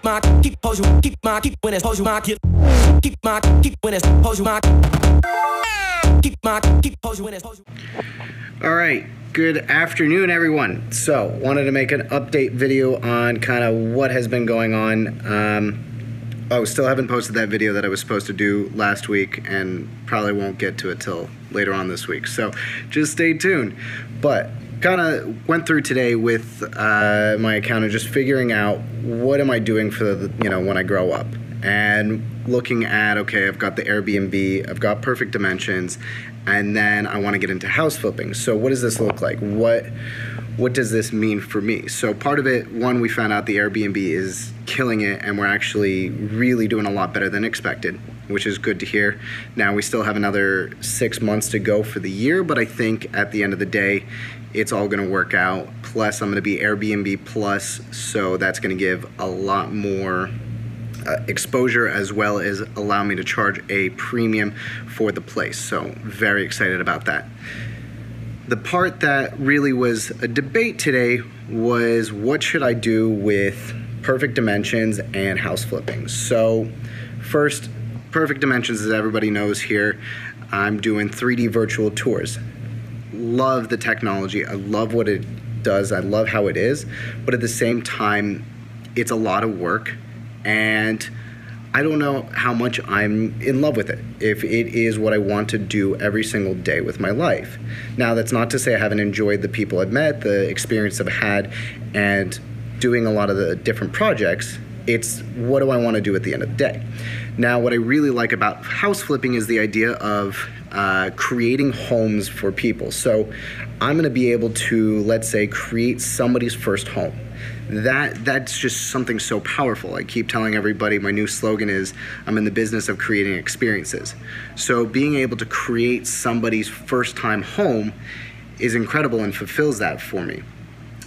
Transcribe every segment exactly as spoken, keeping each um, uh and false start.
keep my keep hold you keep my keep when it's hold you my keep keep my keep when it's hold you my keep my keep hold you when it's hold you. All right, good afternoon, everyone. So wanted to make an update video on kind of what has been going on. Um, oh, still haven't posted that video that I was supposed to do last week, and probably won't get to it till later on this week. So just stay tuned. But kind of went through today with uh, my accountant, just figuring out what am I doing for the, you know, when I grow up, and looking at, okay, I've got the Airbnb, I've got Perfect Dimensions, and then I want to get into house flipping. So what does this look like? What what does this mean for me? So part of it, one, we found out the Airbnb is killing it, and we're actually really doing a lot better than expected, which is good to hear. Now, we still have another six months to go for the year, but I think at the end of the day, it's all gonna work out. Plus, I'm gonna be Airbnb Plus, so that's gonna give a lot more Uh, exposure, as well as allow me to charge a premium for the place. So very excited about that. The part that really was a debate today was what should I do with Perfect Dimensions and house flipping. So first, Perfect Dimensions, as everybody knows here, I'm doing three D virtual tours. Love the technology. I love what it does. I love how it is. But at the same time, it's a lot of work. And I don't know how much I'm in love with it, if it is what I want to do every single day with my life. Now, that's not to say I haven't enjoyed the people I've met, the experience I've had, and doing a lot of the different projects. It's what do I want to do at the end of the day. Now, what I really like about house flipping is the idea of uh, creating homes for people. So I'm going to be able to, let's say, create somebody's first home. That that's just something so powerful. I keep telling everybody my new slogan is, I'm in the business of creating experiences. So being able to create somebody's first time home is incredible and fulfills that for me.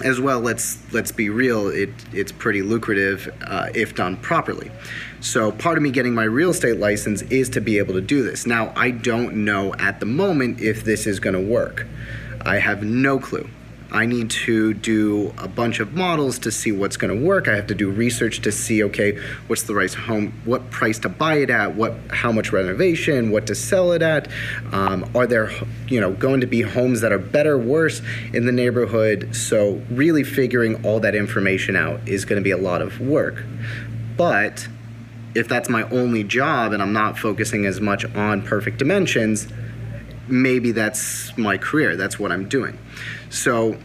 As well, let's let's be real, it it's pretty lucrative uh, if done properly. So part of me getting my real estate license is to be able to do this. Now, I don't know at the moment if this is going to work. I have no clue. I need to do a bunch of models to see what's going to work. I have to do research to see, okay, what's the right home, what price to buy it at, what, how much renovation, what to sell it at. Um, are there, you know, going to be homes that are better, worse in the neighborhood? So really figuring all that information out is going to be a lot of work. But if that's my only job and I'm not focusing as much on Perfect Dimensions, maybe that's my career, that's what I'm doing. So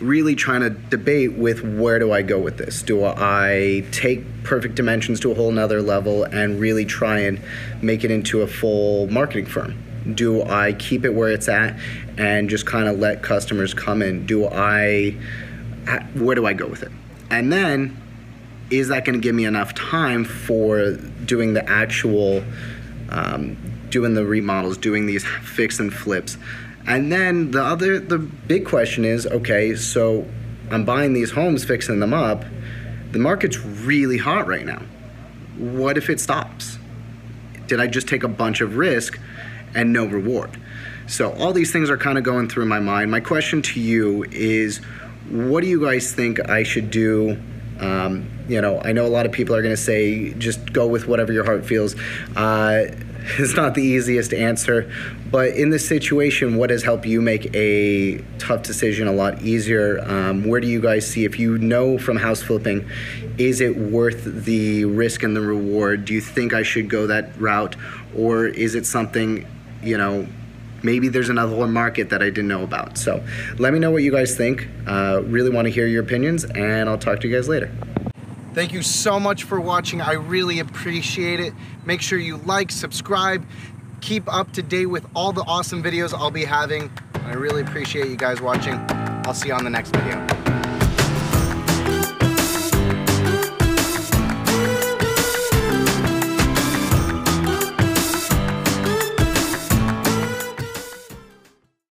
really trying to debate with where do I go with this? Do I take Perfect Dimensions to a whole nother level and really try and make it into a full marketing firm? Do I keep it where it's at and just kind of let customers come in? Do I, where do I go with it? And then, is that gonna give me enough time for doing the actual, um, doing the remodels, doing these fix and flips? And then the other, the big question is, okay, so I'm buying these homes, fixing them up. The market's really hot right now. What if it stops? Did I just take a bunch of risk and no reward? So all these things are kind of going through my mind. My question to you is, what do you guys think I should do? Um, you know, I know a lot of people are gonna say, just go with whatever your heart feels. Uh, It's not the easiest answer, but in this situation, what has helped you make a tough decision a lot easier? Um, where do you guys see, if you know from house flipping, is it worth the risk and the reward? Do you think I should go that route? Or is it something, you know, maybe there's another whole market that I didn't know about? So let me know what you guys think. Uh, really want to hear your opinions, and I'll talk to you guys later. Thank you so much for watching. I really appreciate it. Make sure you like, subscribe, keep up to date with all the awesome videos I'll be having. I really appreciate you guys watching. I'll see you on the next video.